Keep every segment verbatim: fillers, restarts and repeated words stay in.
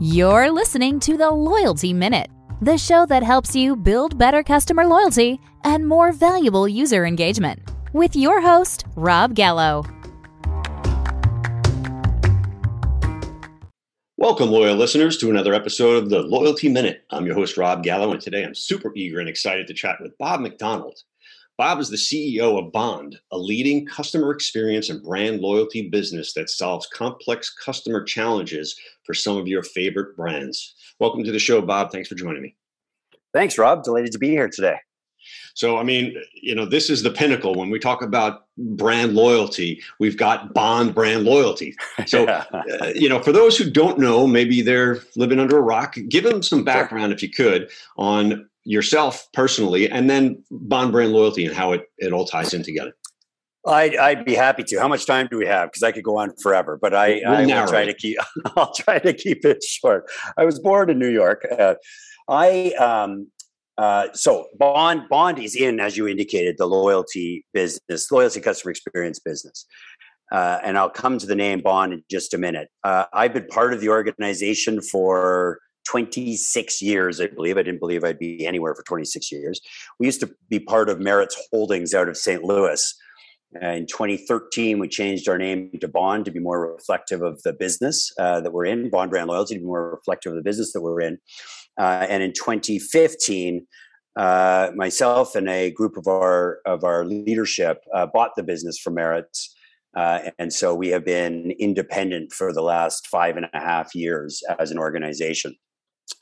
You're listening to The Loyalty Minute, the show that helps you build better customer loyalty and more valuable user engagement, with your host, Rob Gallo. Welcome, loyal listeners, to another episode of The Loyalty Minute. I'm your host, Rob Gallo, and today I'm super eager and excited to chat with Bob Macdonald. Bob is the C E O of Bond, a leading customer experience and brand loyalty business that solves complex customer challenges for some of your favorite brands. Welcome to the show, Bob. Thanks for joining me. Thanks, Rob. Delighted to be here today. So, I mean, you know, this is the pinnacle. When we talk about brand loyalty, we've got Bond Brand Loyalty. So, yeah. uh, you know, for those who don't know, maybe they're living under a rock, give them some background, if you could, on yourself personally, and then Bond Brand Loyalty and how it, it all ties in together. I'd, I'd be happy to. How much time do we have? Because I could go on forever, but I, I will try to keep. I'll try to keep it short. I was born in New York. Uh, I um, uh, so Bond Bond is in, as you indicated, the loyalty business, loyalty customer experience business, uh, and I'll come to the name Bond in just a minute. Uh, I've been part of the organization for twenty-six years, I believe. I didn't believe I'd be anywhere for twenty-six years. We used to be part of Merit's Holdings out of Saint Louis. Uh, in twenty thirteen, we changed our name to Bond to be more reflective of the business uh, that we're in, Bond Brand Loyalty to be more reflective of the business that we're in. Uh, and in twenty fifteen, uh, myself and a group of our of our leadership uh, bought the business from Merit's. Uh, and so we have been independent for the last five and a half years as an organization.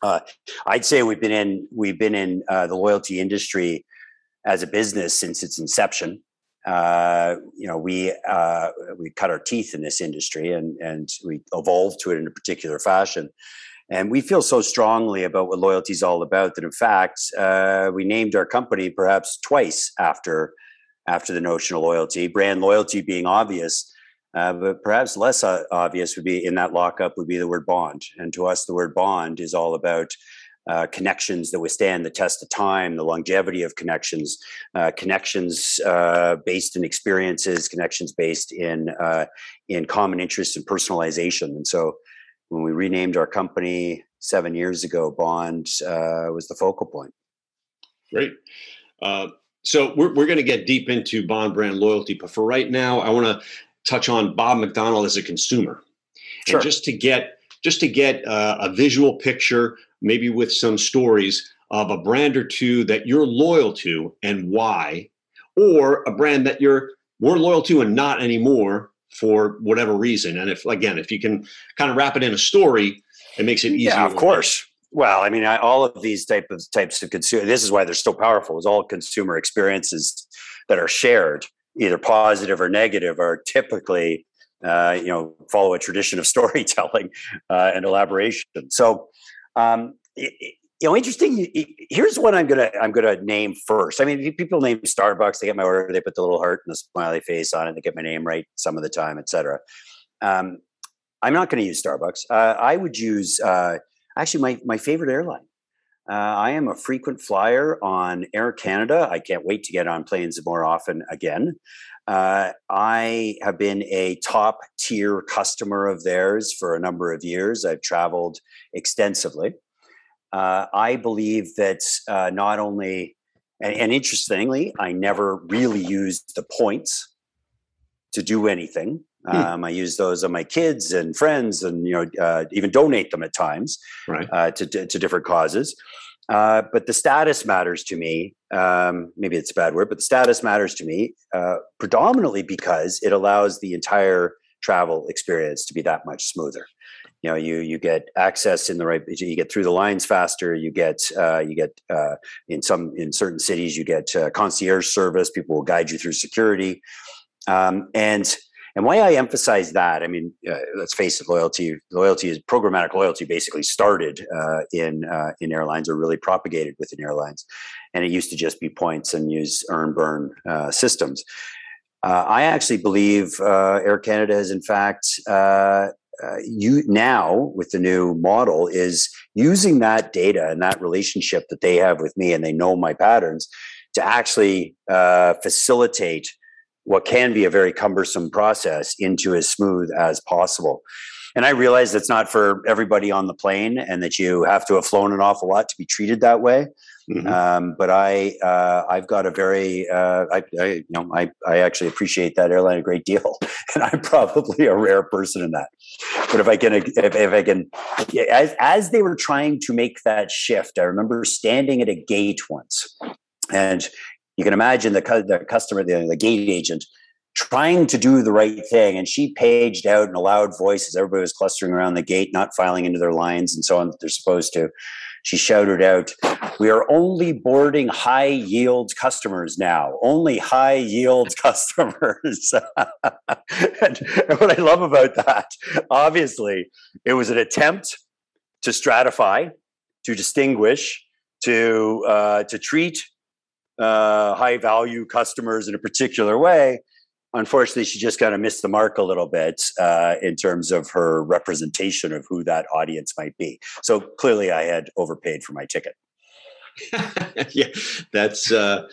Uh, I'd say we've been in we've been in uh, the loyalty industry as a business since its inception. Uh, you know, we uh, we cut our teeth in this industry, and and we evolved to it in a particular fashion. And we feel so strongly about what loyalty is all about that, in fact, uh, we named our company perhaps twice after after the notion of loyalty. Brand loyalty being obvious. Uh, but perhaps less uh, obvious would be in that lockup would be the word bond. And to us, the word bond is all about uh, connections that withstand the test of time, the longevity of connections, uh, connections uh, based in experiences, connections based in uh, in common interests and personalization. And so when we renamed our company seven years ago, Bond uh, was the focal point. Great. Uh, so we're, we're going to get deep into Bond Brand Loyalty. But for right now, I want to touch on Bob Macdonald as a consumer. Sure. And just to get just to get uh, a visual picture, maybe with some stories of a brand or two that you're loyal to and why, or a brand that you're more loyal to and not anymore for whatever reason. And if, again, if you can kind of wrap it in a story, it makes it easier. Yeah, of course. Well, I mean, I, all of these type of, types of consumer, this is why they're so powerful, is all consumer experiences that are shared, either positive or negative, are typically, uh, you know, follow a tradition of storytelling uh, and elaboration. So, um, it, you know, interesting. Here's one I'm gonna I'm gonna name first. I mean, people name Starbucks. They get my order. They put the little heart and the smiley face on it. They get my name right some of the time, et cetera. Um, I'm not going to use Starbucks. Uh, I would use uh, actually my my favorite airline. Uh, I am a frequent flyer on Air Canada. I can't wait to get on planes more often again. Uh, I have been a top tier customer of theirs for a number of years. I've traveled extensively. Uh, I believe that uh, not only, and, and interestingly, I never really used the points to do anything. Hmm. Um, I use those on my kids and friends, and you know, uh, even donate them at times, right, uh, to, to to different causes. Uh, but the status matters to me. Um, maybe it's a bad word, but the status matters to me uh, predominantly because it allows the entire travel experience to be that much smoother. You know, you you get access in the right, you get through the lines faster. You get uh, you get uh, in some in certain cities, you get uh, concierge service. People will guide you through security, um, and. And why I emphasize that, I mean, uh, let's face it, loyalty, loyalty is programmatic loyalty basically started uh, in uh, in airlines, or really propagated within airlines. And it used to just be points and use earn burn uh, systems. Uh, I actually believe uh, Air Canada has, in fact, uh, uh, you now with the new model is using that data and that relationship that they have with me, and they know my patterns, to actually uh, facilitate what can be a very cumbersome process into as smooth as possible. And I realize that's not for everybody on the plane, and that you have to have flown an awful lot to be treated that way. Mm-hmm. Um, but I, uh, I've got a very, uh, I, I, you know, I, I actually appreciate that airline a great deal, and I'm probably a rare person in that. But if I can, if, if I can, as, as they were trying to make that shift, I remember standing at a gate once, and you can imagine the the customer, the, the gate agent, trying to do the right thing. And she paged out in a loud voice as everybody was clustering around the gate, not filing into their lines and so on that they're supposed to. She shouted out, "We are only boarding high yield customers now, only high yield customers." And what I love about that, obviously, it was an attempt to stratify, to distinguish, to, uh, to treat uh, high value customers in a particular way. Unfortunately, she just kind of missed the mark a little bit uh, in terms of her representation of who that audience might be. So clearly I had overpaid for my ticket. Yeah, that's uh,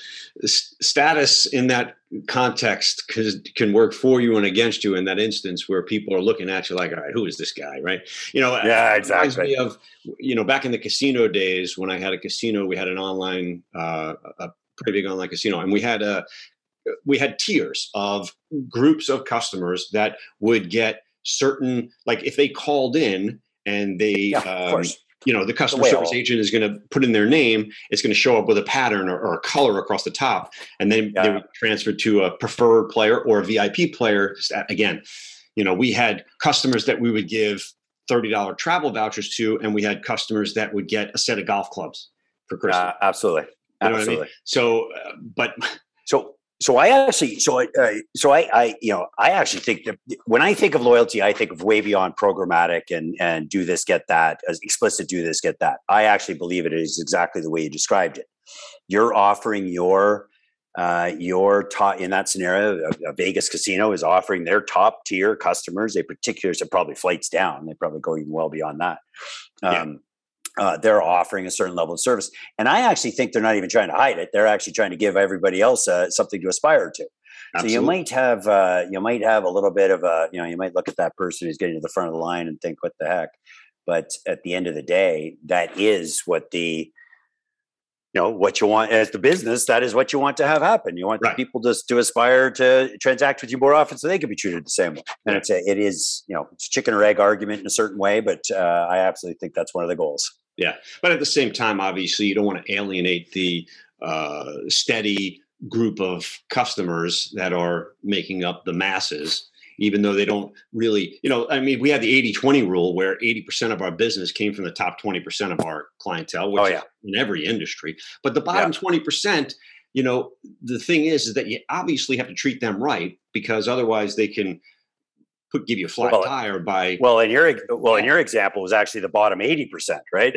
status in that context can work for you and against you in that instance where people are looking at you like, all right, who is this guy, right? You know, yeah, exactly. It reminds me of, you know, back in the casino days when I had a casino, we had an online, uh, a pretty big online casino, and we had a, we had tiers of groups of customers that would get certain, like if they called in and they, yeah, um, you know, the customer well. service agent is going to put in their name, it's going to show up with a pattern or, or a color across the top. And then yeah. they would transfer to a preferred player or a V I P player. Again, you know, we had customers that we would give thirty dollars travel vouchers to, and we had customers that would get a set of golf clubs for Christmas. Uh, absolutely. You know absolutely. What I mean? So, uh, but so, So I actually, so I, uh, so I, I, you know, I actually think that when I think of loyalty, I think of way beyond programmatic and and do this, get that, as explicit do this, get that. I actually believe it is exactly the way you described it. You're offering your, uh, your top in that scenario. A, a Vegas casino is offering their top tier customers a particular, so probably flights down. They probably go even well beyond that. Um, yeah. Uh, they're offering a certain level of service. And I actually think they're not even trying to hide it. They're actually trying to give everybody else uh, something to aspire to. Absolutely. So you might have uh, you might have a little bit of a, you know, you might look at that person who's getting to the front of the line and think, what the heck? But at the end of the day, that is what the, you know, what you want as the business, that is what you want to have happen. You want right. the people just to aspire to transact with you more often so they can be treated the same way. And it's a, it is, you know, it's a chicken or egg argument in a certain way, but uh, I absolutely think that's one of the goals. Yeah. But at the same time, obviously, you don't want to alienate the uh, steady group of customers that are making up the masses, even though they don't really, you know, I mean, we had the eighty twenty rule where eighty percent of our business came from the top twenty percent of our clientele, which oh, yeah. is in every industry. But the bottom yeah. twenty percent, you know, the thing is, is that you obviously have to treat them right, because otherwise they can could give you a flat well, tire by well. In your well, in your example, was actually the bottom eighty percent, right?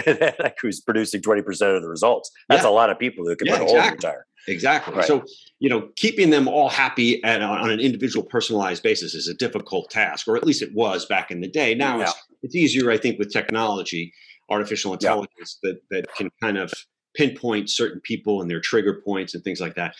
Who's producing twenty percent of the results? That's yeah. a lot of people who can yeah, put a exactly. hole in the tire. Exactly. Right. So you know, keeping them all happy and on an individual, personalized basis is a difficult task, or at least it was back in the day. Now yeah. it's, it's easier, I think, with technology, artificial intelligence yeah. that that can kind of pinpoint certain people and their trigger points and things like that.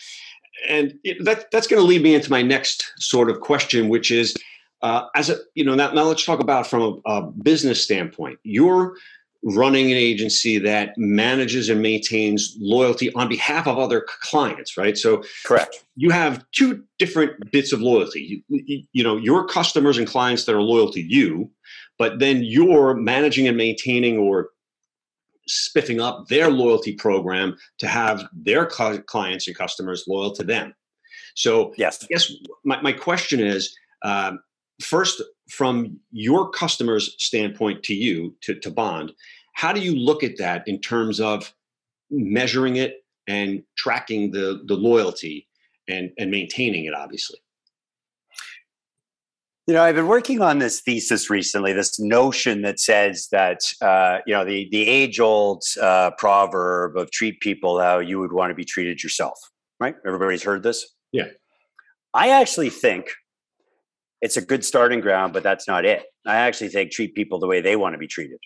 And it, that that's going to lead me into my next sort of question, which is. Uh, as a, you know, now, now let's talk about from a, a business standpoint. You're running an agency that manages and maintains loyalty on behalf of other clients, right? So, correct. You have two different bits of loyalty. You, you know, your customers and clients that are loyal to you, but then you're managing and maintaining or spiffing up their loyalty program to have their cl- clients and customers loyal to them. So, yes. I guess my, my question is. Um, First, from your customer's standpoint to you, to, to Bond, how do you look at that in terms of measuring it and tracking the, the loyalty and, and maintaining it, obviously? You know, I've been working on this thesis recently, this notion that says that, uh, you know, the, the age-old uh, proverb of treat people how you would want to be treated yourself, right? Everybody's heard this? Yeah. I actually think... it's a good starting ground, but that's not it. I actually think treat people the way they want to be treated.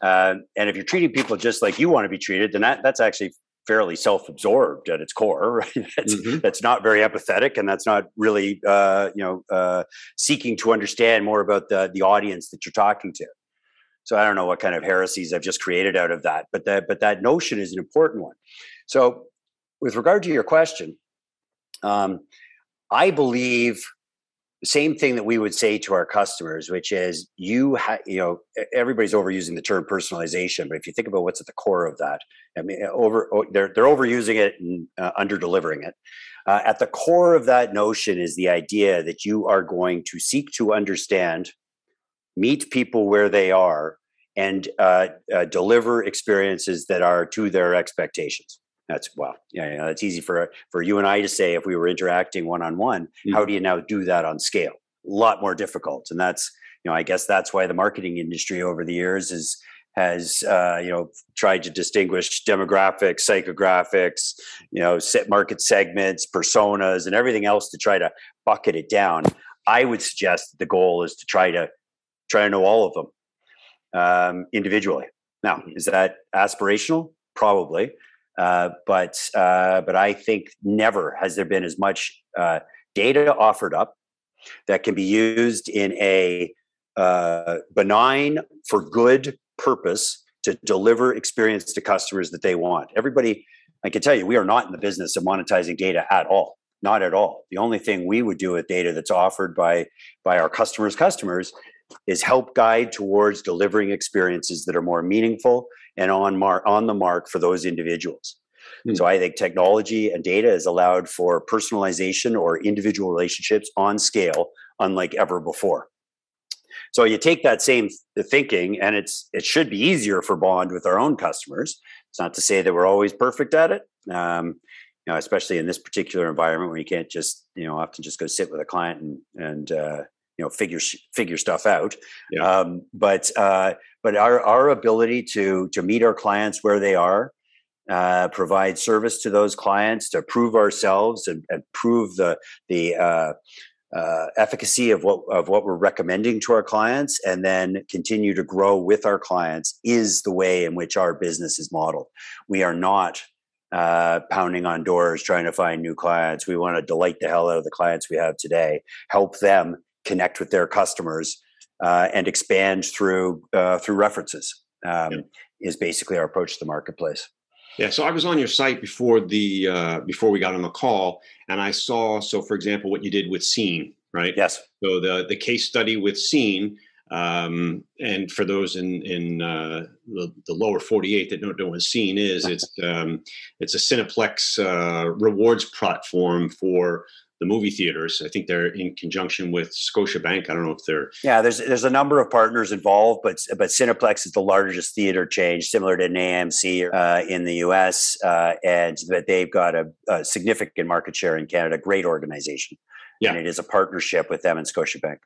Uh, and if you're treating people just like you want to be treated, then that, that's actually fairly self-absorbed at its core, right? That's, mm-hmm. that's not very empathetic, and that's not really, uh, you know, uh, seeking to understand more about the the audience that you're talking to. So I don't know what kind of heresies I've just created out of that, but that but that notion is an important one. So with regard to your question, um, I believe the same thing that we would say to our customers, which is you ha- you know, everybody's overusing the term personalization, but if you think about what's at the core of that, I mean, over they're they're overusing it and uh, under-delivering it. Uh, at the core of that notion is the idea that you are going to seek to understand, meet people where they are, and uh, uh, deliver experiences that are to their expectations. That's, well, yeah, you know, it's easy for for you and I to say if we were interacting one-on-one, mm-hmm. how do you now do that on scale? A lot more difficult. And that's, you know, I guess that's why the marketing industry over the years is, has, uh, you know, tried to distinguish demographics, psychographics, you know, set market segments, personas, and everything else to try to bucket it down. I would suggest that the goal is to try to Try to know all of them um, individually. Now, is that aspirational? Probably, uh, but uh, but I think never has there been as much uh, data offered up that can be used in a uh, benign, for good purpose to deliver experience to customers that they want. Everybody, I can tell you, we are not in the business of monetizing data at all. Not at all. The only thing we would do with data that's offered by by our customers' customers is help guide towards delivering experiences that are more meaningful and on mar- on the mark for those individuals. Mm. So I think technology and data has allowed for personalization or individual relationships on scale, unlike ever before. So you take that same th- thinking, and it's it should be easier for Bond with our own customers. It's not to say that we're always perfect at it, um, you know, especially in this particular environment where you can't just, you know, often just go sit with a client and and. Uh, you know, figure, figure stuff out. Yeah. Um, but, uh, but our, our ability to, to meet our clients where they are, uh, provide service to those clients, to prove ourselves and, and prove the, the, uh, uh, efficacy of what, of what we're recommending to our clients, and then continue to grow with our clients is the way in which our business is modeled. We are not, uh, pounding on doors, trying to find new clients. We want to delight the hell out of the clients we have today, help them connect with their customers, uh, and expand through uh, through references um, yeah. is basically our approach to the marketplace. Yeah. So I was on your site before the uh, before we got on the call, and I saw. So for example, what you did with Scene, right? Yes. So the the case study with Scene, um, and for those in in uh, the, the lower forty-eight that don't know what Scene is, it's um, it's a Cineplex uh, rewards platform for the movie theaters. I think they're in conjunction with Scotiabank. I don't know if they're... Yeah, there's there's a number of partners involved, but but Cineplex is the largest theater chain, similar to an A M C uh, in the U S, uh, and that they've got a, a significant market share in Canada. Great organization. Yeah. And it is a partnership with them and Scotiabank.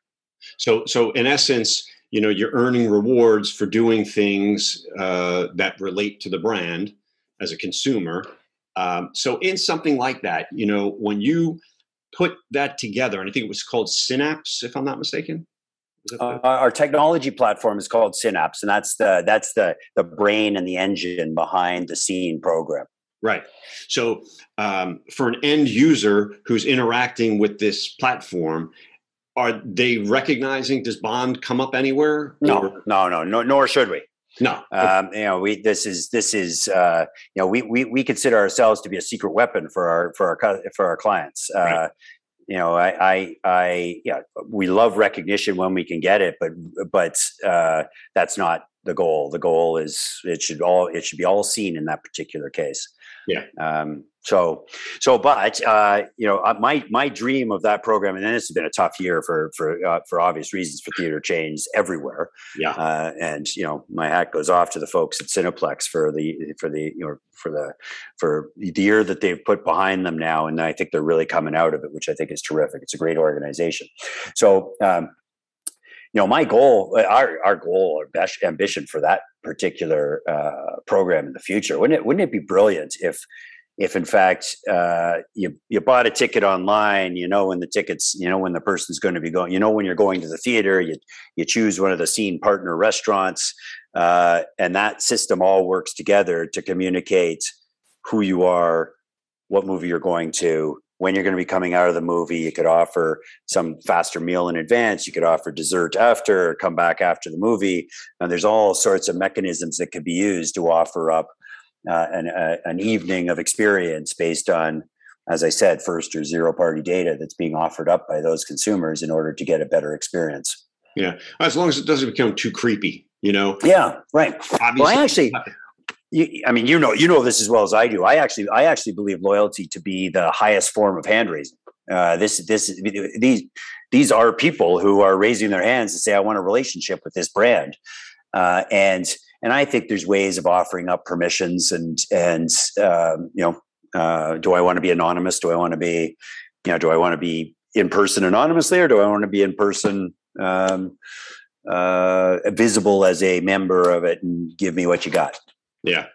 So, so in essence, you know, you're earning rewards for doing things uh, that relate to the brand as a consumer. Um, so in something like that, you know, when you put that together, and I think it was called Synapse, if I'm not mistaken. Uh, our technology platform is called Synapse, and that's the that's the the brain and the engine behind the Scene program. Right. So um, for an end user who's interacting with this platform, are they recognizing? Does Bond come up anywhere? No, no, no, no, nor should we. No, um, you know, we, this is, this is, uh, you know, we, we, we consider ourselves to be a secret weapon for our, for our, for our clients. Uh, right. You know, I, I, I, yeah, we love recognition when we can get it, but, but, uh, that's not the goal. The goal is it should all, it should be all seen in that particular case. Yeah. Um, so, so, but, uh, you know, my, my dream of that program, and this has been a tough year for, for, uh, for obvious reasons for theater chains everywhere. Yeah. Uh, and, you know, my hat goes off to the folks at Cineplex for the, for the, you know, for the, for the year that they've put behind them now. And I think they're really coming out of it, which I think is terrific. It's a great organization. So, um, you know, my goal, our, our goal or ambition for that particular uh, program in the future, wouldn't it, wouldn't it be brilliant if, if in fact uh, you you bought a ticket online, you know when the tickets, you know when the person's going to be going, you know when you're going to the theater, you you choose one of the Scene partner restaurants, uh, and that system all works together to communicate who you are, what movie you're going to, when you're going to be coming out of the movie. You could offer some faster meal in advance. You could offer dessert after, come back after the movie. And there's all sorts of mechanisms that could be used to offer up uh, an, uh, an evening of experience based on, as I said, first or zero party data that's being offered up by those consumers in order to get a better experience. Yeah. As long as it doesn't become too creepy, you know? Yeah. Right. Obviously. Well, I actually, you, I mean, you know, you know this as well as I do. I actually, I actually believe loyalty to be the highest form of hand raising. Uh, this, this, these, these are people who are raising their hands to say, I want a relationship with this brand. Uh, and, and I think there's ways of offering up permissions and, and, um, you know, uh, do I want to be anonymous? Do I want to be, you know, do I want to be in person anonymously, or do I want to be in person, um, uh, visible as a member of it, and give me what you got? Yeah.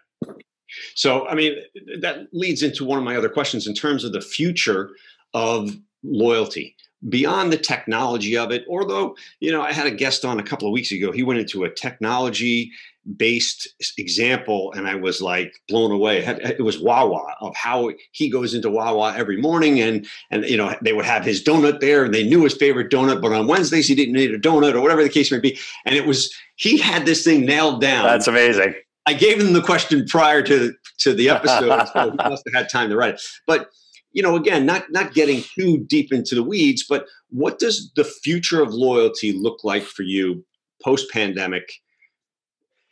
So, I mean, that leads into one of my other questions in terms of the future of loyalty beyond the technology of it. Although, you know, I had a guest on a couple of weeks ago, he went into a technology based example, and I was like blown away. It was Wawa, of how he goes into Wawa every morning, and and you know, they would have his donut there, and they knew his favorite donut, but on Wednesdays he didn't need a donut, or whatever the case may be. And it was, he had this thing nailed down. That's amazing. I gave him the question prior to to the episode, so he must have had time to write it. But you know, again, not not getting too deep into the weeds, but what does the future of loyalty look like for you post pandemic?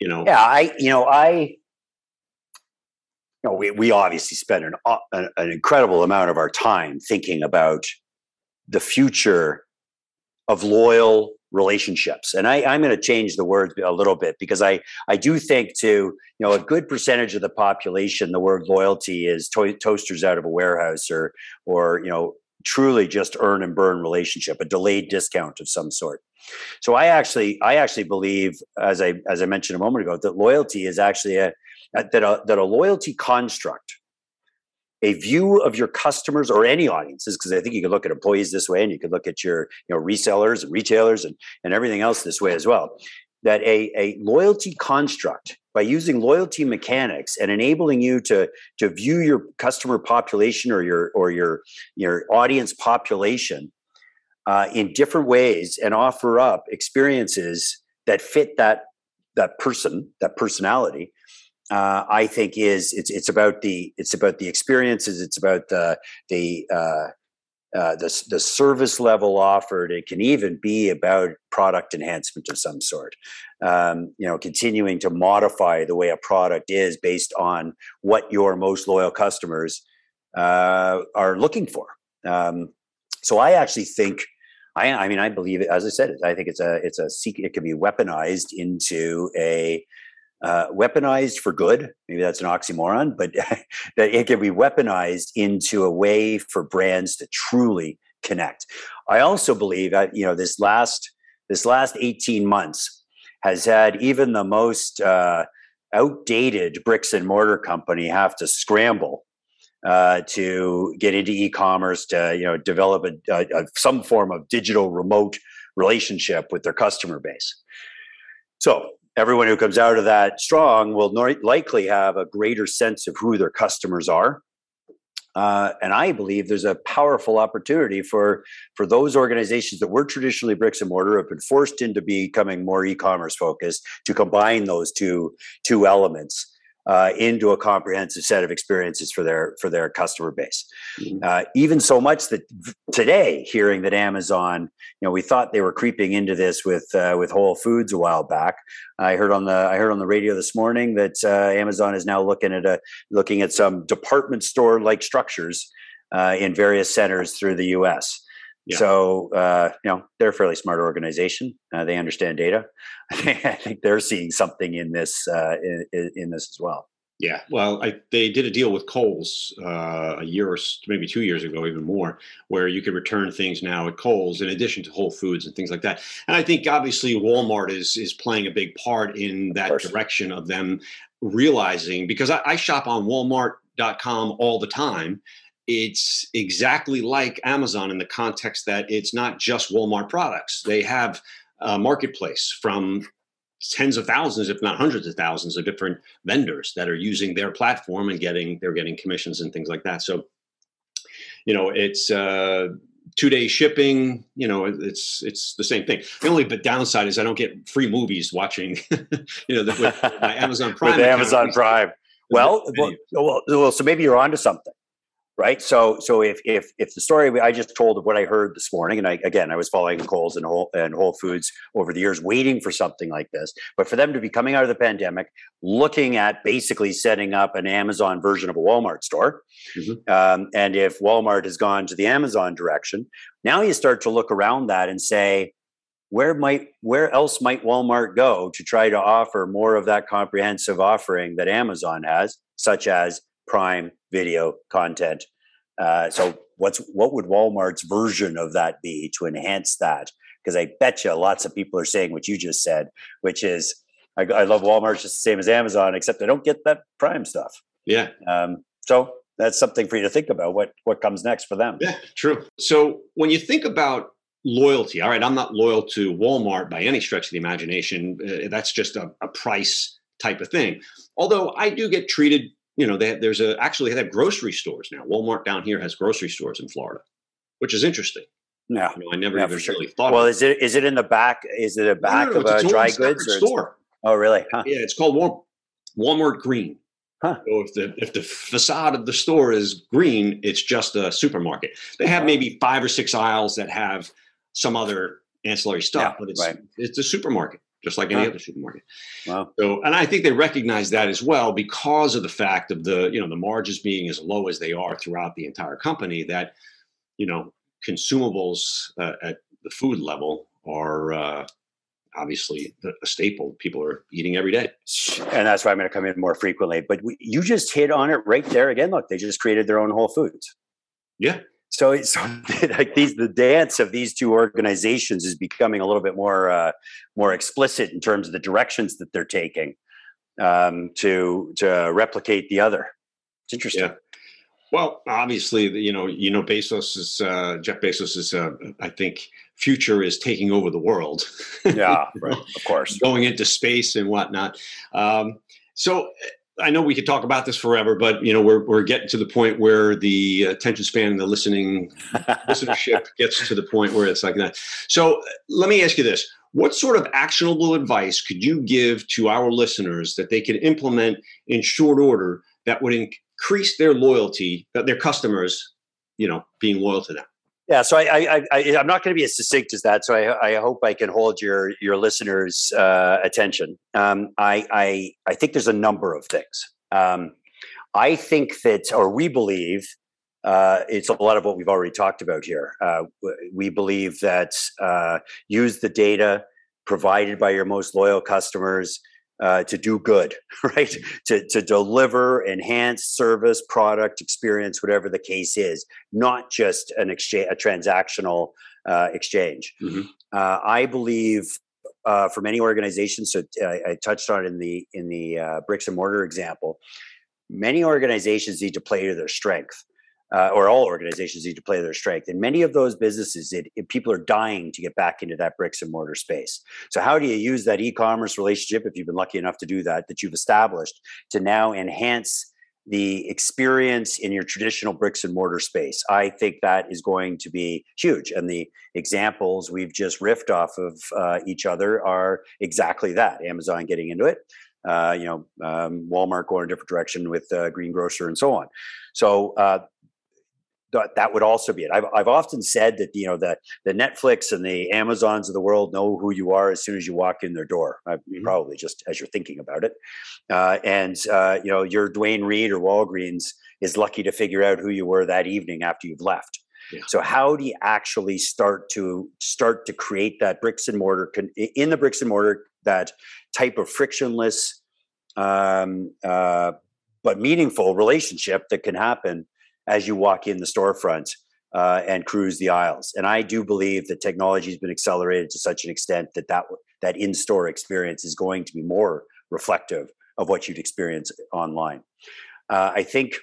You know, yeah, I, you know, I, you know, we, we obviously spend an, an an incredible amount of our time thinking about the future of loyal relationships. And I, I'm going to change the word a little bit, because I, I do think to, you know, a good percentage of the population, the word loyalty is to- toasters out of a warehouse, or, or, you know, truly just earn and burn relationship, a delayed discount of some sort. So I actually, I actually believe, as I, as I mentioned a moment ago, that loyalty is actually a, that a, that a loyalty construct, a view of your customers or any audiences, because I think you could look at employees this way, and you could look at your, you know, resellers and retailers and, and everything else this way as well, that a, a loyalty construct, by using loyalty mechanics and enabling you to, to view your customer population or your, or your, your audience population uh, in different ways, and offer up experiences that fit that, that person, that personality, uh, I think is, it's, it's about the, it's about the experiences. It's about the, the, uh, Uh, the, the service level offered. It can even be about product enhancement of some sort, um, you know, continuing to modify the way a product is based on what your most loyal customers uh, are looking for. Um, so I actually think, I, I mean, I believe it, as I said, I think it's a, it's a secret. It can be weaponized into a, Uh, weaponized for good. Maybe that's an oxymoron, but that it can be weaponized into a way for brands to truly connect. I also believe that, you know, this last, this last eighteen months has had even the most uh, outdated bricks and mortar company have to scramble uh, to get into e-commerce, to, you know, develop a, a, a, some form of digital remote relationship with their customer base. So, everyone who comes out of that strong will likely have a greater sense of who their customers are. Uh, and I believe there's a powerful opportunity for, for those organizations that were traditionally bricks and mortar, have been forced into becoming more e-commerce focused, to combine those two, two elements uh, into a comprehensive set of experiences for their, for their customer base. Mm-hmm. Uh, even so much that today, hearing that Amazon, you know, we thought they were creeping into this with, uh, with Whole Foods a while back. I heard on the, I heard on the radio this morning that, uh, Amazon is now looking at a, looking at some department store like structures, uh, in various centers through the U S. Yeah. So, uh, you know, they're a fairly smart organization. Uh, they understand data. I think they're seeing something in this, uh, in, in this as well. Yeah. Well, I, they did a deal with Kohl's uh, a year or maybe two years ago, even more, where you could return things now at Kohl's in addition to Whole Foods and things like that. And I think obviously Walmart is is playing a big part in that of direction of them realizing, because I, I shop on walmart dot com all the time. It's exactly like Amazon in the context that it's not just Walmart products. They have a marketplace from tens of thousands, if not hundreds of thousands of different vendors that are using their platform and getting, they're getting commissions and things like that. So, you know, it's uh, two day shipping, you know, it's, it's the same thing. The only downside is I don't get free movies watching, you know, the, with my Amazon Prime. with the Amazon Prime. Well, well, well, well, so maybe you're onto something. Right. So, so if, if, if the story I just told of what I heard this morning, and I, again, I was following Kohl's and Whole, and Whole Foods over the years, waiting for something like this, but for them to be coming out of the pandemic, looking at basically setting up an Amazon version of a Walmart store. Mm-hmm. Um, and if Walmart has gone to the Amazon direction, now you start to look around that and say, where might, where else might Walmart go to try to offer more of that comprehensive offering that Amazon has, such as Prime Video content. Uh, so what's what would Walmart's version of that be to enhance that? Because I bet you lots of people are saying what you just said, which is, I, I love Walmart just the same as Amazon, except I don't get that Prime stuff. Yeah. Um, so that's something for you to think about, what, what comes next for them. Yeah, true. So when you think about loyalty, all right, I'm not loyal to Walmart by any stretch of the imagination. Uh, that's just a, a price type of thing. Although I do get treated, you know, they have, there's a, actually they have grocery stores now. Walmart down here has grocery stores in Florida, which is interesting. Yeah, you know, I never yeah, even sure. really thought. Well, of is it is it in the back? Is it a back no, no, no, of a dry goods or store? Oh, really? Huh. Yeah, it's called Walmart, Walmart Green. Huh. So if the if the facade of the store is green, it's just a supermarket. They have maybe five or six aisles that have some other ancillary stuff, yeah, but it's right. it's a supermarket. Just like any huh. other supermarket. Wow. So, and I think they recognize that as well because of the fact of the, you know, the margins being as low as they are throughout the entire company that, you know, consumables uh, at the food level are uh, obviously a staple people are eating every day. And that's why I'm going to come in more frequently. But we, you just hit on it right there again. Look, they just created their own Whole Foods. Yeah. So it's like these, the dance of these two organizations is becoming a little bit more, uh, more explicit in terms of the directions that they're taking um, to, to replicate the other. It's interesting. Yeah. Well, obviously, you know, you know, Bezos is, uh, Jeff Bezos is, uh, I think future is taking over the world. Yeah, right. Of course. Going into space and whatnot. Um, so I know we could talk about this forever, but you know we're we're getting to the point where the attention span and the listening listenership gets to the point where it's like that. So let me ask you this: what sort of actionable advice could you give to our listeners that they can implement in short order that would increase their loyalty, their customers, you know, being loyal to them? Yeah, so I, I, I, I'm not going to be as succinct as that. So I, I hope I can hold your your listeners' uh, attention. Um, I, I, I think there's a number of things. Um, I think that, or we believe, uh, it's a lot of what we've already talked about here. Uh, we believe that uh, use the data provided by your most loyal customers uh, to do good, right? To to deliver enhanced service, product, experience, whatever the case is, not just an exchange, a transactional uh, exchange. Mm-hmm. Uh, I believe uh, for many organizations, so t- I, I touched on it in the in the uh, bricks and mortar example, many organizations need to play to their strength, uh, or all organizations need to play to their strength. And many of those businesses, it, it, people are dying to get back into that bricks and mortar space. So how do you use that e-commerce relationship, if you've been lucky enough to do that, that you've established to now enhance the experience in your traditional bricks and mortar space? I think that is going to be huge. And the examples we've just riffed off of uh, each other are exactly that. Amazon getting into it. Uh, you know, um, Walmart going a different direction with uh, Green Grocer and so on. So, uh, that would also be it. I've, I've often said that, you know, that the Netflix and the Amazons of the world know who you are as soon as you walk in their door, uh, mm-hmm. probably just as you're thinking about it. Uh, and, uh, you know, your Duane Reade or Walgreens is lucky to figure out who you were that evening after you've left. Yeah. So how do you actually start to start to create that bricks and mortar con- in the bricks and mortar, that type of frictionless um, uh, but meaningful relationship that can happen as you walk in the storefront uh, and cruise the aisles. And I do believe that technology has been accelerated to such an extent that that, that in-store experience is going to be more reflective of what you'd experience online. Uh, I think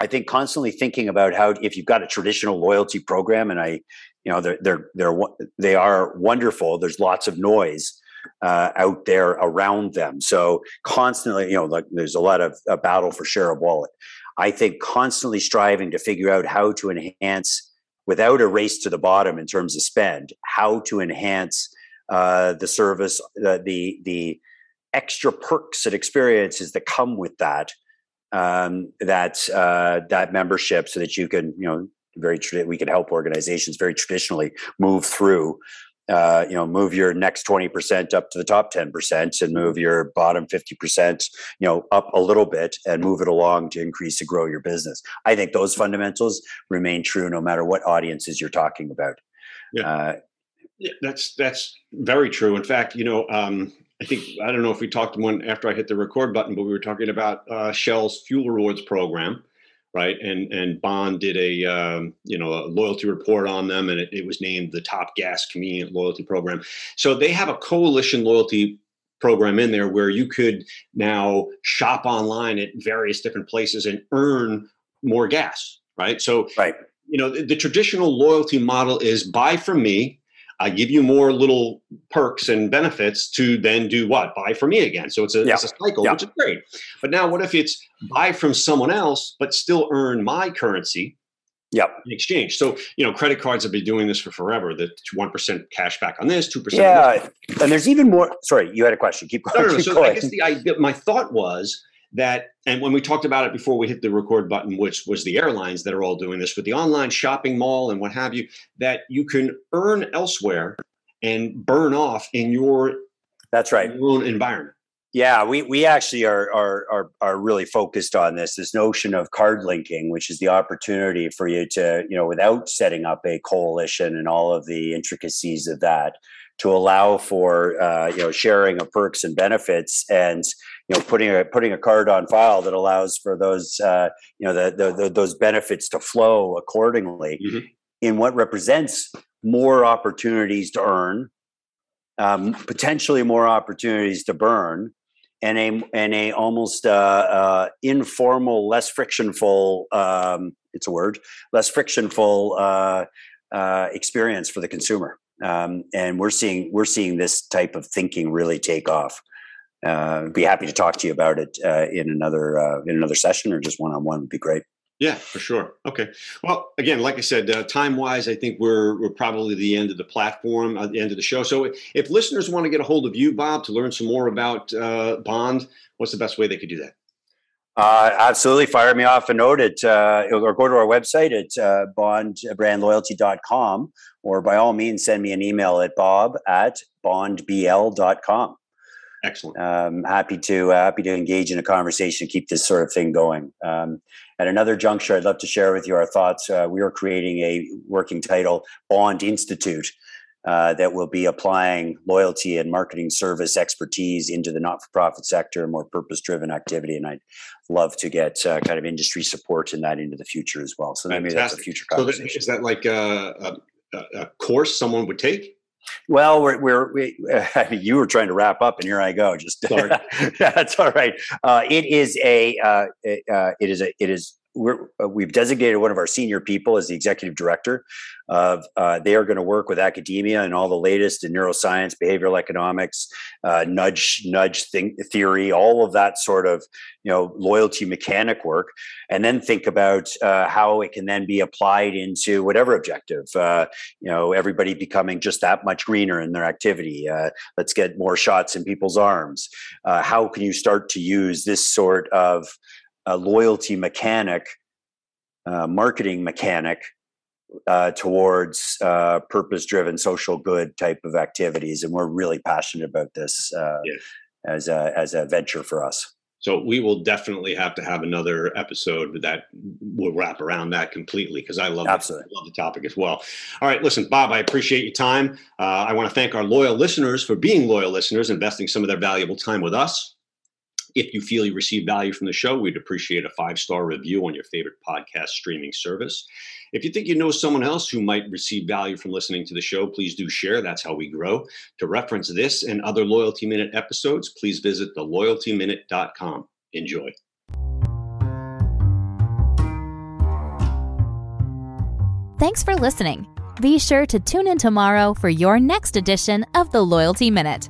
I think constantly thinking about how, if you've got a traditional loyalty program, and I, you know, they're, they're, they're, they are wonderful, there's lots of noise, uh, out there around them. So constantly, you know, like there's a lot of a battle for share of wallet. I think constantly striving to figure out how to enhance, without a race to the bottom in terms of spend, how to enhance uh, the service, uh, the the extra perks and experiences that come with that um, that uh, that membership, so that you can, you know, very tra- we can help organizations very traditionally move through. Uh, you know, move your next twenty percent up to the top ten percent and move your bottom fifty percent, you know, up a little bit and move it along to increase and grow your business. I think those fundamentals remain true no matter what audiences you're talking about. Yeah, uh, yeah that's that's very true. In fact, you know, um, I think, I don't know if we talked one after I hit the record button, but we were talking about uh, Shell's Fuel Rewards program. Right. And and Bond did a, um, you know, a loyalty report on them, and it, it was named the top gas convenient loyalty program. So they have a coalition loyalty program in there where you could now shop online at various different places and earn more gas. Right. So, right. you know, the, the traditional loyalty model is buy from me. I give you more little perks and benefits to then do what? Buy from me again. So it's a, yeah. it's a cycle, yeah. which is great. But now what if it's buy from someone else, but still earn my currency yep. in exchange? So, you know, credit cards have been doing this for forever. The one percent cash back on this, two percent. Yeah. On this. And there's even more. Sorry, you had a question. Keep going. No, no, no. So I guess the idea, my thought was that, and when we talked about it before we hit the record button, which was the airlines that are all doing this with the online shopping mall and what have you, that you can earn elsewhere and burn off in your that's right your own environment. Yeah, we we actually are are are are really focused on this this notion of card linking, which is the opportunity for you to, you know, without setting up a coalition and all of the intricacies of that, to allow for uh, you know, sharing of perks and benefits, and you know, putting a putting a card on file that allows for those uh, you know the, the, the, those benefits to flow accordingly, mm-hmm. in what represents more opportunities to earn, um, potentially more opportunities to burn, and a and a almost uh, uh, informal, less frictionful um, it's a word less frictionful uh, uh, experience for the consumer. Um, and we're seeing we're seeing this type of thinking really take off. Uh, be happy to talk to you about it uh, in another uh, in another session, or just one on one would be great. Yeah, for sure. Okay. Well, again, like I said, uh, time wise, I think we're we're probably the end of the platform, uh, the end of the show. So if, if listeners want to get a hold of you, Bob, to learn some more about uh, Bond, what's the best way they could do that? Uh, absolutely. Fire me off a note at, uh, or go to our website at uh, bond brand loyalty dot com, or by all means, send me an email at bob at bond b l dot com. Excellent. Um, happy to uh, happy to engage in a conversation, keep this sort of thing going. Um, at another juncture, I'd love to share with you our thoughts. Uh, we are creating a working title, Bond Institute, uh, that will be applying loyalty and marketing service expertise into the not-for-profit sector, more purpose-driven activity. And I'd love to get uh, kind of industry support in that into the future as well. So maybe that's a future conversation. So is that like a, a, a course someone would take? Well, we're, we're, we, I mean, you were trying to wrap up and here I go. Just Sorry. That's all right. Uh, it is a, uh, it, uh, it is a, it is, we're, uh, we've designated one of our senior people as the executive director of, uh, they are going to work with academia and all the latest in neuroscience, behavioral economics, uh, nudge, nudge thing, theory, all of that sort of, you know, loyalty mechanic work, and then think about uh, how it can then be applied into whatever objective, uh, you know, everybody becoming just that much greener in their activity. Uh, let's get more shots in people's arms. Uh, how can you start to use this sort of uh, loyalty mechanic, uh, marketing mechanic uh, towards uh, purpose-driven social good type of activities? And we're really passionate about this uh, yes. as a, as a venture for us. So we will definitely have to have another episode that will wrap around that completely, because I love, Absolutely. I love the topic as well. All right, listen, Bob, I appreciate your time. Uh, I want to thank our loyal listeners for being loyal listeners, investing some of their valuable time with us. If you feel you receive value from the show, we'd appreciate a five-star review on your favorite podcast streaming service. If you think you know someone else who might receive value from listening to the show, please do share. That's how we grow. To reference this and other Loyalty Minute episodes, please visit the loyalty minute dot com. Enjoy. Thanks for listening. Be sure to tune in tomorrow for your next edition of the Loyalty Minute.